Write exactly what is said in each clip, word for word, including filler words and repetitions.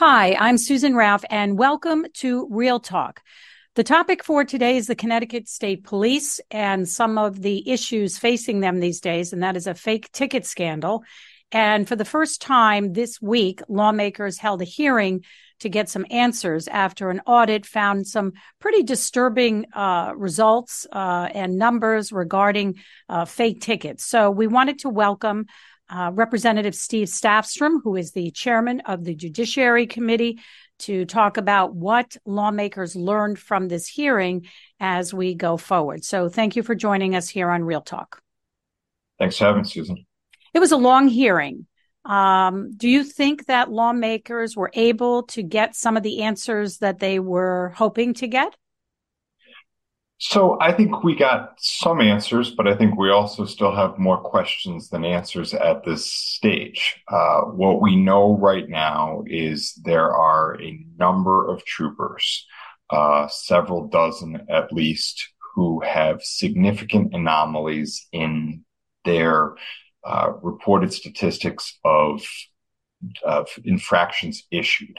Hi, I'm Susan Raff, and welcome to Real Talk. The topic for today is the Connecticut State Police and some of the issues facing them these days, and that is a fake ticket scandal. And for the first time this week, lawmakers held a hearing to get some answers after an audit found some pretty disturbing uh, results uh, and numbers regarding uh, fake tickets. So we wanted to welcome Uh, Representative Steve Stafstrom, who is the chairman of the Judiciary Committee, to talk about what lawmakers learned from this hearing as we go forward. So thank you for joining us here on Real Talk. Thanks for having me, Susan. It was a long hearing. Um, do you think that lawmakers were able to get some of the answers that they were hoping to get? So I think we got some answers, but I think we also still have more questions than answers at this stage. Uh, what we know right now is there are a number of troopers, uh, several dozen at least, who have significant anomalies in their uh, reported statistics of, of infractions issued.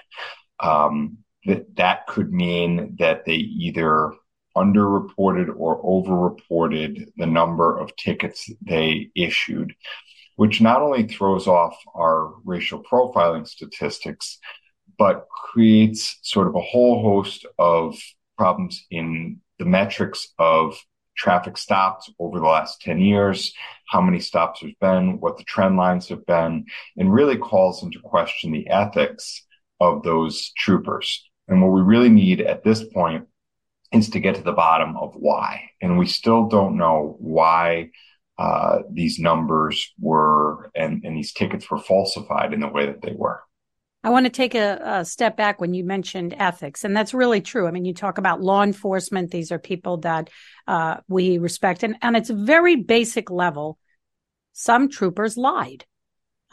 Um, that, that could mean that they either underreported or overreported the number of tickets they issued, which not only throws off our racial profiling statistics, but creates sort of a whole host of problems in the metrics of traffic stops over the last ten years, how many stops there's been, what the trend lines have been, and really calls into question the ethics of those troopers. And what we really need at this point is to get to the bottom of why. And we still don't know why uh, these numbers were and, and these tickets were falsified in the way that they were. I want to take a, a step back when you mentioned ethics, and that's really true. I mean, you talk about law enforcement. These are people that uh, we respect. And on its very basic level, some troopers lied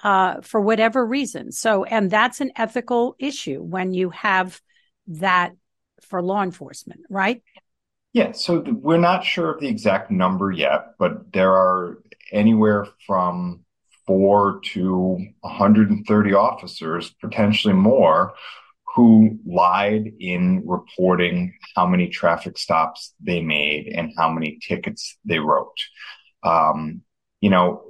uh, for whatever reason. So, and that's an ethical issue when you have that for law enforcement, right? Yeah, so th- we're not sure of the exact number yet, but there are anywhere from four to one hundred thirty officers, potentially more, who lied in reporting how many traffic stops they made and how many tickets they wrote. Um, you know,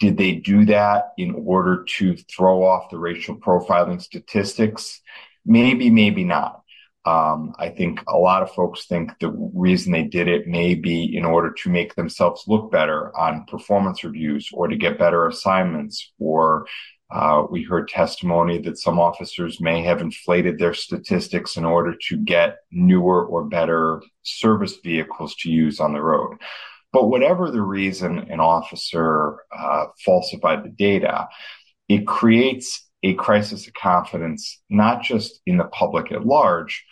did they do that in order to throw off the racial profiling statistics? Maybe, maybe not. Um, I think a lot of folks think the reason they did it may be in order to make themselves look better on performance reviews or to get better assignments. Or uh, we heard testimony that some officers may have inflated their statistics in order to get newer or better service vehicles to use on the road. But whatever the reason an officer uh, falsified the data, it creates a crisis of confidence, not just in the public at large,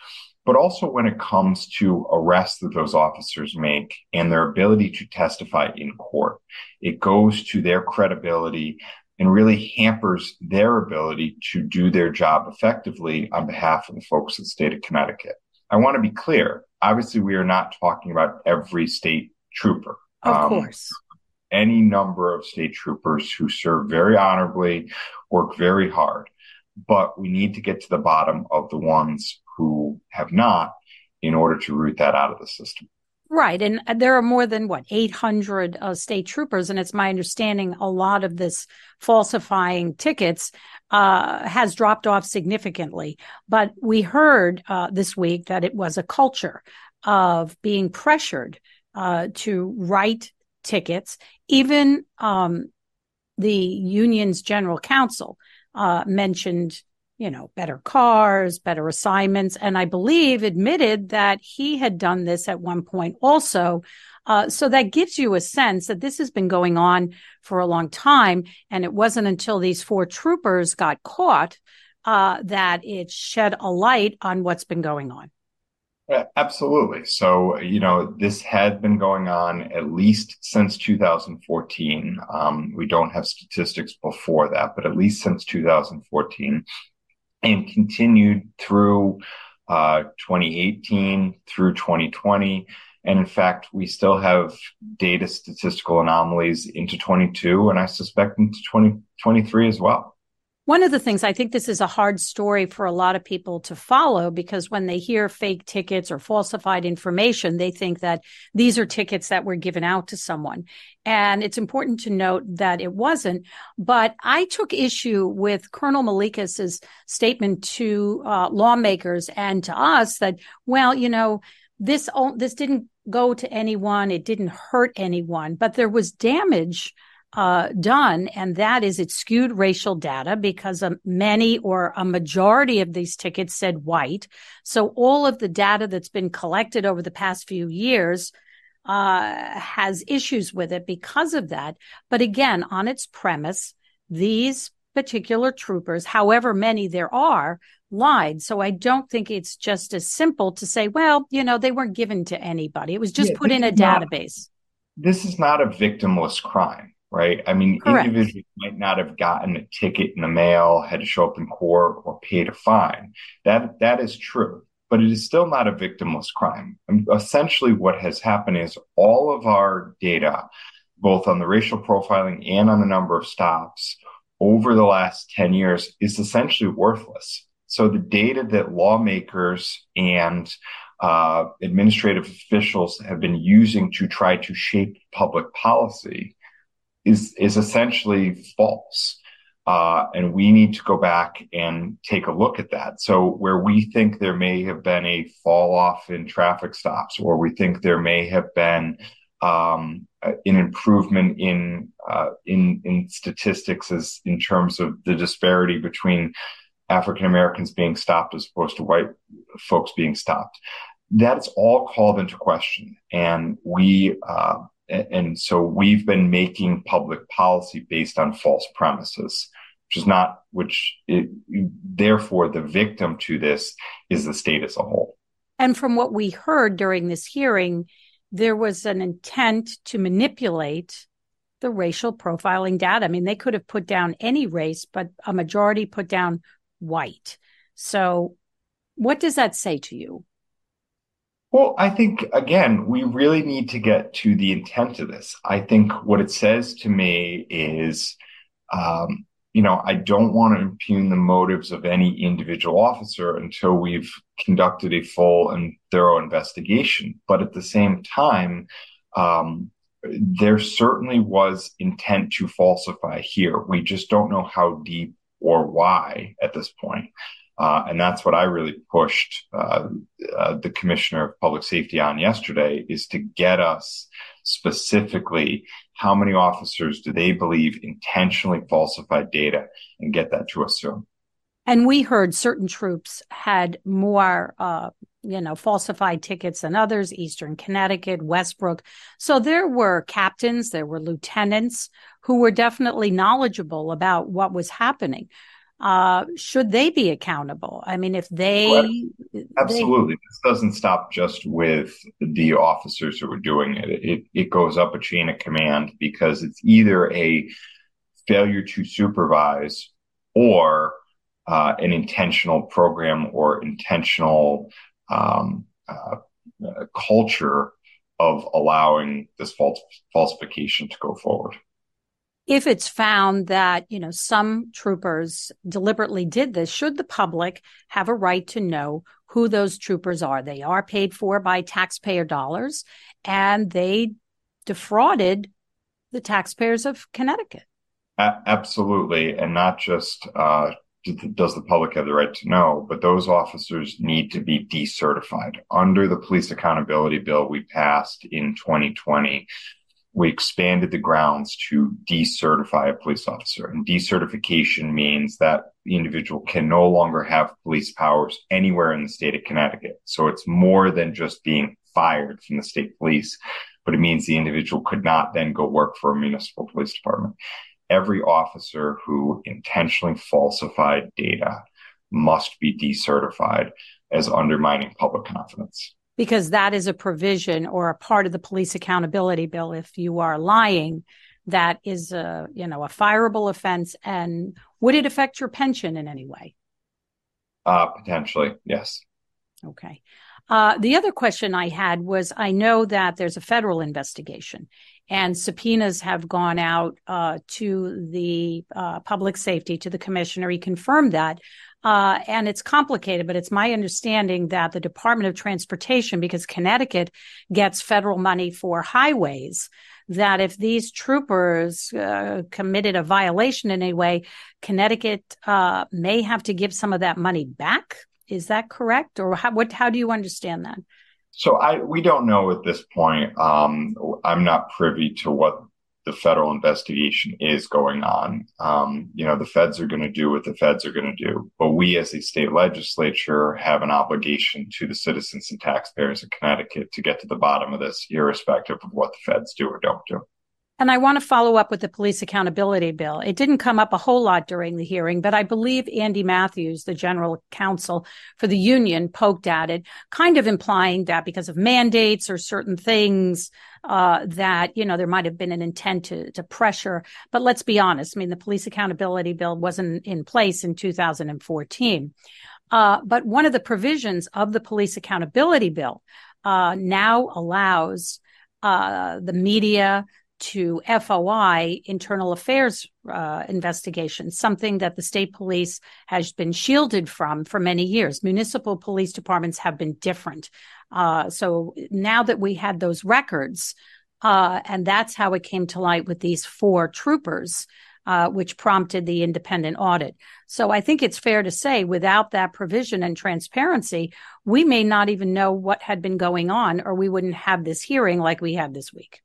but also when it comes to arrests that those officers make and their ability to testify in court. It goes to their credibility and really hampers their ability to do their job effectively on behalf of the folks in the state of Connecticut. I want to be clear. Obviously, we are not talking about every state trooper. Of course. Um, any number of state troopers who serve very honorably, work very hard, but we need to get to the bottom of the ones who have not in order to root that out of the system. Right. And there are more than, what, eight hundred uh, state troopers. And it's my understanding a lot of this falsifying tickets uh, has dropped off significantly. But we heard uh, this week that it was a culture of being pressured uh, to write tickets. Even um, the union's general counsel uh, mentioned, you know, better cars, better assignments, and I believe admitted that he had done this at one point also. Uh, so that gives you a sense that this has been going on for a long time, and it wasn't until these four troopers got caught uh, that it shed a light on what's been going on. Absolutely. So, you know, this had been going on at least since two thousand fourteen. Um, we don't have statistics before that, but at least since two thousand fourteen, and continued through uh, twenty eighteen through twenty twenty. And in fact, we still have data statistical anomalies into twenty-two, and I suspect into twenty twenty-three as well. One of the things, I think this is a hard story for a lot of people to follow, because when they hear fake tickets or falsified information, they think that these are tickets that were given out to someone. And it's important to note that it wasn't. But I took issue with Colonel Malikas's statement to uh, lawmakers and to us that, well, you know, this this didn't go to anyone. It didn't hurt anyone, but there was damage Uh, done, and that is it skewed racial data, because um, many or a majority of these tickets said white. So all of the data that's been collected over the past few years uh, has issues with it because of that. But again, on its premise, these particular troopers, however many there are, lied. So I don't think it's just as simple to say, well, you know, they weren't given to anybody. It was just yeah, put in a database. Not, this is not a victimless crime. Right. I mean, Correct. Individuals might not have gotten a ticket in the mail, had to show up in court, or paid a fine. That that is true. But it is still not a victimless crime. I mean, essentially, what has happened is all of our data, both on the racial profiling and on the number of stops over the last ten years, is essentially worthless. So the data that lawmakers and uh, administrative officials have been using to try to shape public policy is is essentially false. Uh, and we need to go back and take a look at that. So where we think there may have been a fall off in traffic stops, or we think there may have been um, an improvement in, uh, in, in statistics as in terms of the disparity between African Americans being stopped as opposed to white folks being stopped, that's all called into question. And we, uh, And so we've been making public policy based on false premises, which is not, which it, therefore the victim to this is the state as a whole. And from what we heard during this hearing, there was an intent to manipulate the racial profiling data. I mean, they could have put down any race, but a majority put down white. So what does that say to you? Well, I think, again, we really need to get to the intent of this. I think what it says to me is, um, you know, I don't want to impugn the motives of any individual officer until we've conducted a full and thorough investigation. But at the same time, um, there certainly was intent to falsify here. We just don't know how deep or why at this point. Uh, and that's what I really pushed uh, uh, the Commissioner of Public Safety on yesterday, is to get us specifically how many officers do they believe intentionally falsified data, and get that to us soon. And we heard certain troops had more, uh, you know, falsified tickets than others, Eastern Connecticut, Westbrook. So there were captains, there were lieutenants who were definitely knowledgeable about what was happening. Uh, should they be accountable? I mean, if they... Well, absolutely. They... This doesn't stop just with the officers who are doing it. It it goes up a chain of command, because it's either a failure to supervise or uh, an intentional program or intentional um, uh, uh, culture of allowing this false falsification to go forward. If it's found that, you know, some troopers deliberately did this, should the public have a right to know who those troopers are? They are paid for by taxpayer dollars, and they defrauded the taxpayers of Connecticut. A- absolutely. And not just uh, does the public have the right to know, but those officers need to be decertified. Under the police accountability bill we passed in twenty twenty, we expanded the grounds to decertify a police officer. And decertification means that the individual can no longer have police powers anywhere in the state of Connecticut. So it's more than just being fired from the state police, but it means the individual could not then go work for a municipal police department. Every officer who intentionally falsified data must be decertified as undermining public confidence. Because that is a provision or a part of the police accountability bill. If you are lying, that is a, you know, a fireable offense. And would it affect your pension in any way? Uh, potentially, yes. Okay. Uh, the other question I had was, I know that there's a federal investigation, and subpoenas have gone out uh, to the uh, public safety, to the commissioner. He confirmed that. Uh, and it's complicated, but it's my understanding that the Department of Transportation, because Connecticut gets federal money for highways, that if these troopers uh, committed a violation in any way, Connecticut uh, may have to give some of that money back. Is that correct? Or how, what, how do you understand that? So I we don't know at this point. Um, I'm not privy to what the federal investigation is going on. Um, you know, the feds are going to do what the feds are going to do. But we as a state legislature have an obligation to the citizens and taxpayers of Connecticut to get to the bottom of this, irrespective of what the feds do or don't do. And I want to follow up with the police accountability bill. It didn't come up a whole lot during the hearing, but I believe Andy Matthews, the general counsel for the union, poked at it, kind of implying that because of mandates or certain things uh, that, you know, there might have been an intent to, to pressure. But let's be honest. I mean, the police accountability bill wasn't in place in two thousand fourteen. Uh, but one of the provisions of the police accountability bill uh, now allows uh, the media to F O I internal affairs uh, investigations, something that the state police has been shielded from for many years. Municipal police departments have been different. Uh, so now that we had those records, uh, and that's how it came to light with these four troopers, uh, which prompted the independent audit. So I think it's fair to say without that provision and transparency, we may not even know what had been going on, or we wouldn't have this hearing like we had this week.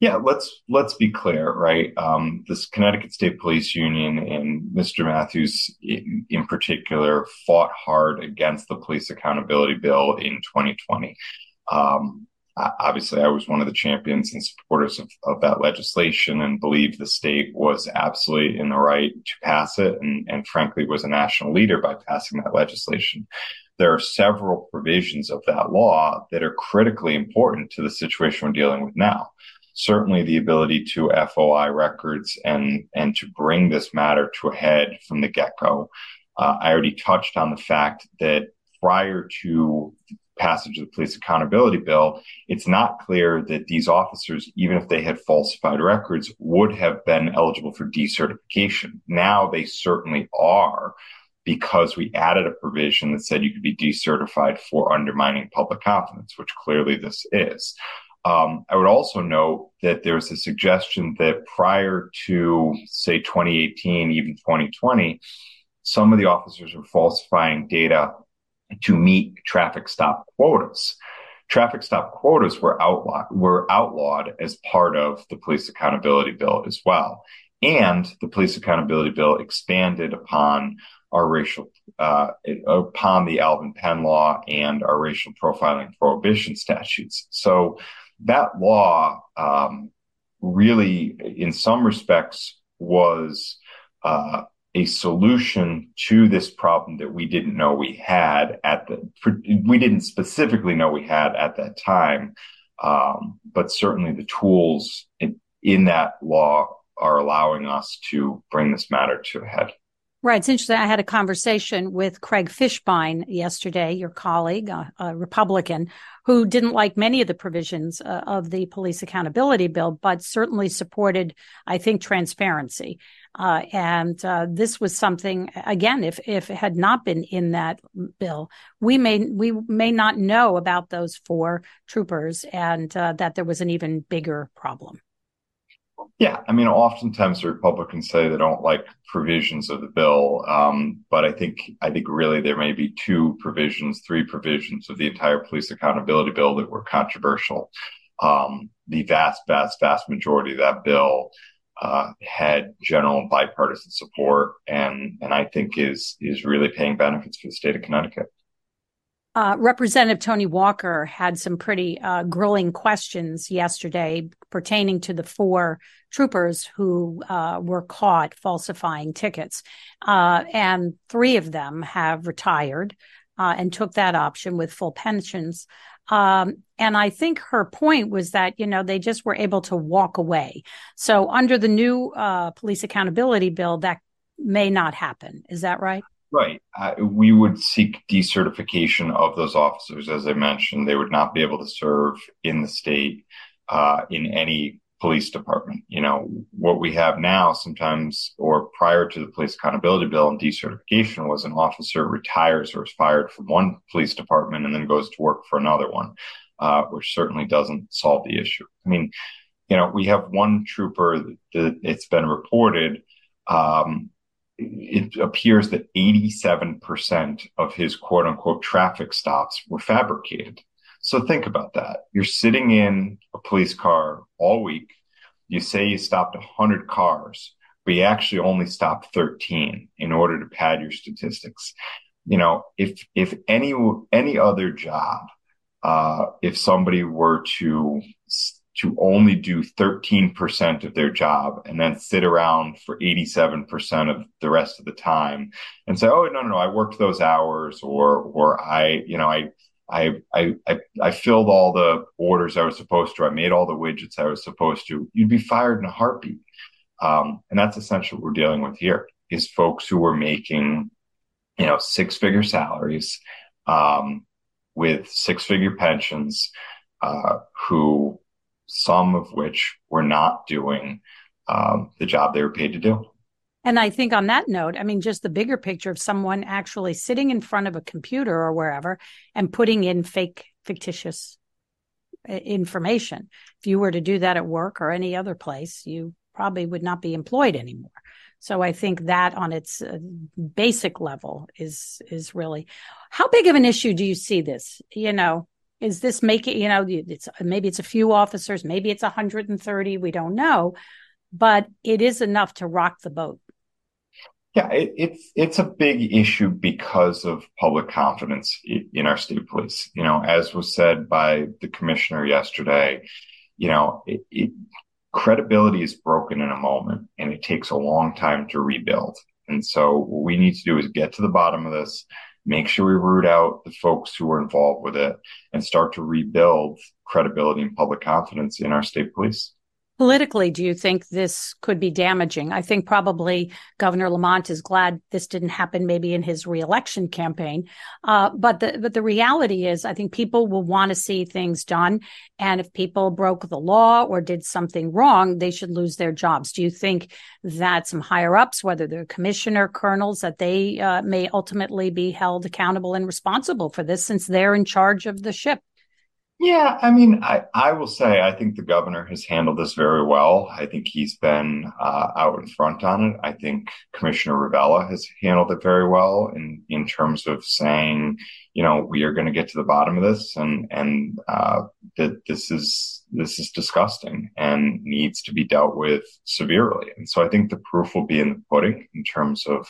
Yeah, let's let's be clear, right? Um, this Connecticut State Police Union and Mister Matthews in, in particular fought hard against the police accountability bill in twenty twenty. Um, obviously, I was one of the champions and supporters of, of that legislation and believed the state was absolutely in the right to pass it and, and frankly, was a national leader by passing that legislation. There are several provisions of that law that are critically important to the situation we're dealing with now. Certainly the ability to F O I records and, and to bring this matter to a head from the get-go. Uh, I already touched on the fact that prior to passage of the police accountability bill, it's not clear that these officers, even if they had falsified records, would have been eligible for decertification. Now they certainly are, because we added a provision that said you could be decertified for undermining public confidence, which clearly this is. Um, I would also note that there's a suggestion that prior to, say, twenty eighteen, even twenty twenty, some of the officers were falsifying data to meet traffic stop quotas. Traffic stop quotas were outlawed, were outlawed as part of the police accountability bill as well. And the police accountability bill expanded upon our racial, uh, upon the Alvin Penn Law and our racial profiling prohibition statutes. So that law um, really, in some respects, was uh, a solution to this problem that we didn't know we had at the, we didn't specifically know we had at that time, um, but certainly the tools in, in that law are allowing us to bring this matter to a head. Right. It's interesting. I had a conversation with Craig Fishbein yesterday, your colleague, a, a Republican, who didn't like many of the provisions uh, of the police accountability bill, but certainly supported, I think, transparency. Uh, and uh, this was something, again, if, if it had not been in that bill, we may we may not know about those four troopers and uh, that there was an even bigger problem. Yeah, I mean, oftentimes the Republicans say they don't like provisions of the bill, um, but I think I think really there may be two provisions, three provisions of the entire police accountability bill that were controversial. Um, the vast, vast, vast majority of that bill uh, had general bipartisan support, and and I think is is really paying benefits for the state of Connecticut. Uh, Representative Tony Walker had some pretty uh, grilling questions yesterday pertaining to the four troopers who uh, were caught falsifying tickets. Uh, and three of them have retired uh, and took that option with full pensions. Um, and I think her point was that, you know, they just were able to walk away. So under the new uh, police accountability bill, that may not happen. Is that right? Right. Uh, we would seek decertification of those officers. As I mentioned, they would not be able to serve in the state uh, in any police department. You know, what we have now sometimes, or prior to the police accountability bill and decertification, was an officer retires or is fired from one police department and then goes to work for another one, uh, which certainly doesn't solve the issue. I mean, you know, we have one trooper that it's been reported, um, it appears that eighty-seven percent of his quote unquote traffic stops were fabricated. So think about that. You're sitting in a police car all week. You say you stopped one hundred cars, but you actually only stopped thirteen in order to pad your statistics. You know, if if any any other job, uh, if somebody were to to only do thirteen percent of their job and then sit around for eighty-seven percent of the rest of the time and say, oh, no, no, no, I worked those hours, or or I, you know, I. I, I I I filled all the orders I was supposed to. I made all the widgets I was supposed to. You'd be fired in a heartbeat. Um, and that's essentially what we're dealing with here, is folks who were making, you know, six-figure salaries um, with six-figure pensions, uh, who some of which were not doing um, the job they were paid to do. And I think on that note, I mean, just the bigger picture of someone actually sitting in front of a computer or wherever and putting in fake, fictitious information. If you were to do that at work or any other place, you probably would not be employed anymore. So I think that on its basic level is is really, how big of an issue do you see this? You know, is this making, you know, it's maybe it's a few officers, maybe it's one hundred thirty, we don't know, but it is enough to rock the boat. Yeah, it, it's it's a big issue because of public confidence in our state police. You know, as was said by the commissioner yesterday, you know, it, it, credibility is broken in a moment, and it takes a long time to rebuild. And so what we need to do is get to the bottom of this, make sure we root out the folks who were involved with it, and start to rebuild credibility and public confidence in our state police. Politically, do you think this could be damaging? I think probably Governor Lamont is glad this didn't happen maybe in his reelection campaign. Uh, but the but the reality is, I think people will want to see things done. And if people broke the law or did something wrong, they should lose their jobs. Do you think that some higher ups, whether they're commissioner, colonels, that they uh, may ultimately be held accountable and responsible for this, since they're in charge of the ship? Yeah, I mean, I, I will say I think the governor has handled this very well. I think he's been uh, out in front on it. I think Commissioner Rivella has handled it very well in, in terms of saying, you know, we are going to get to the bottom of this, and and uh, that this is this is disgusting and needs to be dealt with severely. And so I think the proof will be in the pudding in terms of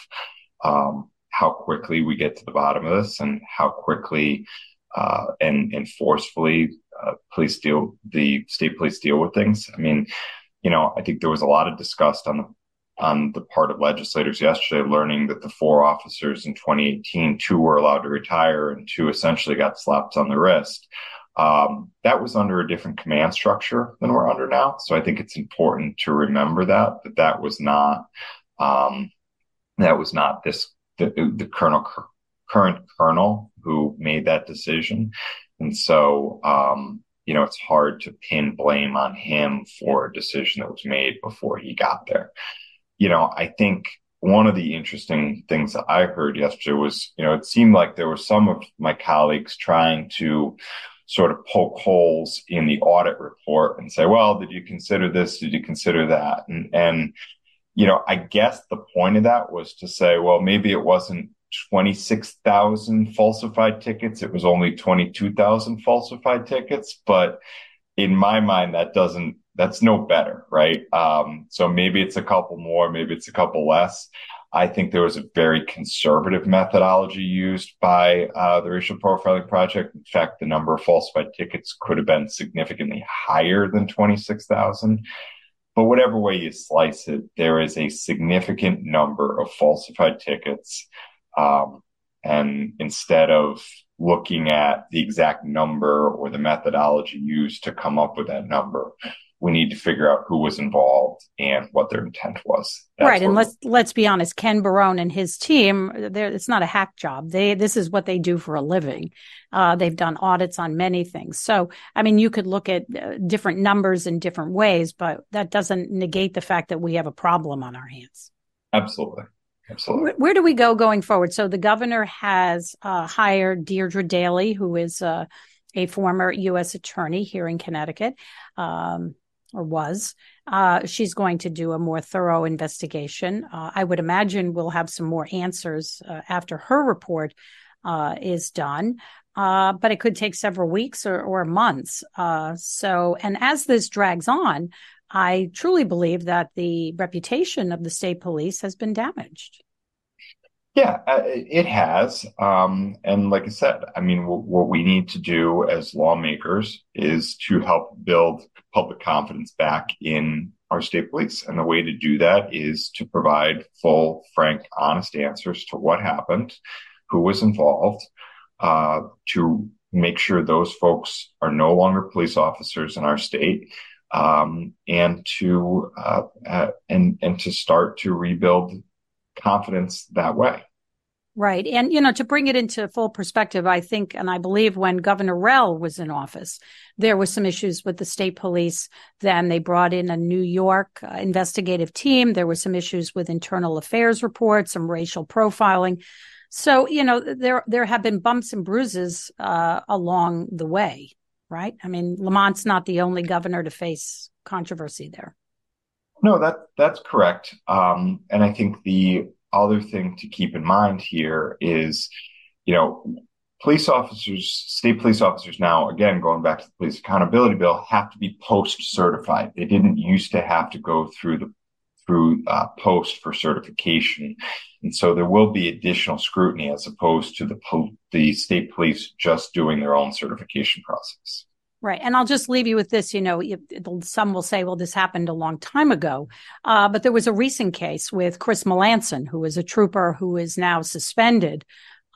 um, how quickly we get to the bottom of this and how quickly Uh, and, and forcefully uh, police deal, the state police deal with things. I mean, you know, I think there was a lot of disgust on the, on the part of legislators yesterday, learning that the four officers in twenty eighteen, two were allowed to retire and two essentially got slapped on the wrist. Um, that was under a different command structure than we're under now. So I think it's important to remember that, that that was not, um, that was not this, the, the Colonel current colonel who made that decision. And so, um, you know, it's hard to pin blame on him for a decision that was made before he got there. You know, I think one of the interesting things that I heard yesterday was, you know, it seemed like there were some of my colleagues trying to sort of poke holes in the audit report and say, well, did you consider this? Did you consider that? And, and, you know, I guess the point of that was to say, well, maybe it wasn't twenty-six thousand falsified tickets. It was only twenty-two thousand falsified tickets. But in my mind, that doesn't, that's no better, right? Um, so maybe it's a couple more, maybe it's a couple less. I think there was a very conservative methodology used by uh, the Racial Profiling Project. In fact, the number of falsified tickets could have been significantly higher than twenty-six thousand. But whatever way you slice it, there is a significant number of falsified tickets. Um, and instead of looking at the exact number or the methodology used to come up with that number, we need to figure out who was involved and what their intent was. That's right. And let's let's be honest, Ken Barone and his team, it's not a hack job. They This is what they do for a living. Uh, they've done audits on many things. So, I mean, you could look at uh, different numbers in different ways, but that doesn't negate the fact that we have a problem on our hands. Absolutely. Absolutely. Where, where do we go going forward? So the governor has uh, hired Deirdre Daly, who is uh, a former U S attorney here in Connecticut. Um or was, uh, she's going to do a more thorough investigation. Uh, I would imagine we'll have some more answers uh, after her report uh, is done, uh, but it could take several weeks or, or months. Uh, so, and as this drags on, I truly believe that the reputation of the state police has been damaged. Yeah, it has. Um, and like I said, I mean, w- what we need to do as lawmakers is to help build public confidence back in our state police. And the way to do that is to provide full, frank, honest answers to what happened, who was involved, uh, to make sure those folks are no longer police officers in our state. Um, and to, uh, uh, and, and to start to rebuild confidence that way. Right. And, you know, to bring it into full perspective, I think, and I believe when Governor Rell was in office, there were some issues with the state police. Then they brought in a New York uh, investigative team. There were some issues with internal affairs reports, some racial profiling. So, you know, there there have been bumps and bruises uh, along the way, right? I mean, Lamont's not the only governor to face controversy there. No, that that's correct. Um, and I think the other thing to keep in mind here is, you know, police officers, state police officers now, again, going back to the Police Accountability Bill, have to be post-certified. They didn't used to have to go through the through uh, post for certification. And so there will be additional scrutiny as opposed to the po- the state police just doing their own certification process. Right. And I'll just leave you with this. You know, some will say, well, this happened a long time ago. Uh, but there was a recent case with Chris Melanson, who is a trooper who is now suspended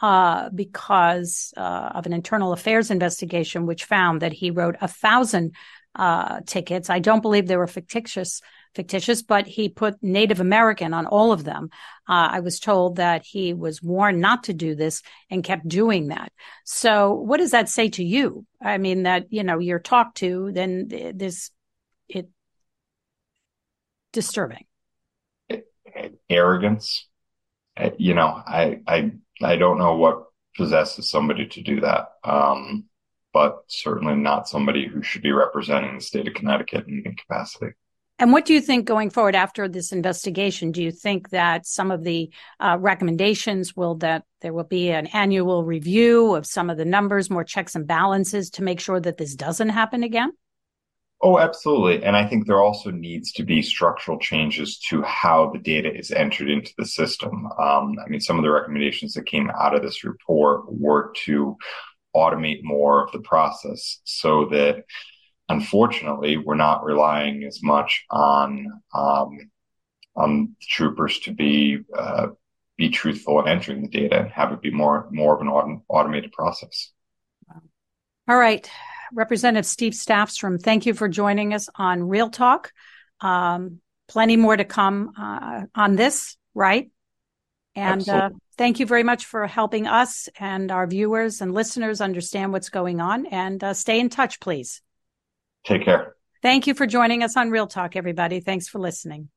uh, because uh, of an internal affairs investigation, which found that he wrote a thousand uh, tickets. I don't believe they were fictitious. fictitious, but he put Native American on all of them. Uh, I was told that he was warned not to do this and kept doing that. So what does that say to you? I mean, that, you know, you're talked to, then this, it, disturbing. Arrogance. You know, I, I, I don't know what possesses somebody to do that. Um, but certainly not somebody who should be representing the state of Connecticut in any capacity. And what do you think going forward after this investigation? Do you think that some of the uh, recommendations will that there will be an annual review of some of the numbers, more checks and balances to make sure that this doesn't happen again? Oh, absolutely. And I think there also needs to be structural changes to how the data is entered into the system. Um, I mean, some of the recommendations that came out of this report were to automate more of the process so that, unfortunately, we're not relying as much on um, on troopers to be uh, be truthful in entering the data and have it be more more of an autom- automated process. All right, Representative Steve Stafstrom, thank you for joining us on Real Talk. Um, plenty more to come uh, on this, right? And uh, thank you very much for helping us and our viewers and listeners understand what's going on. And uh, stay in touch, please. Take care. Thank you for joining us on Real Talk, everybody. Thanks for listening.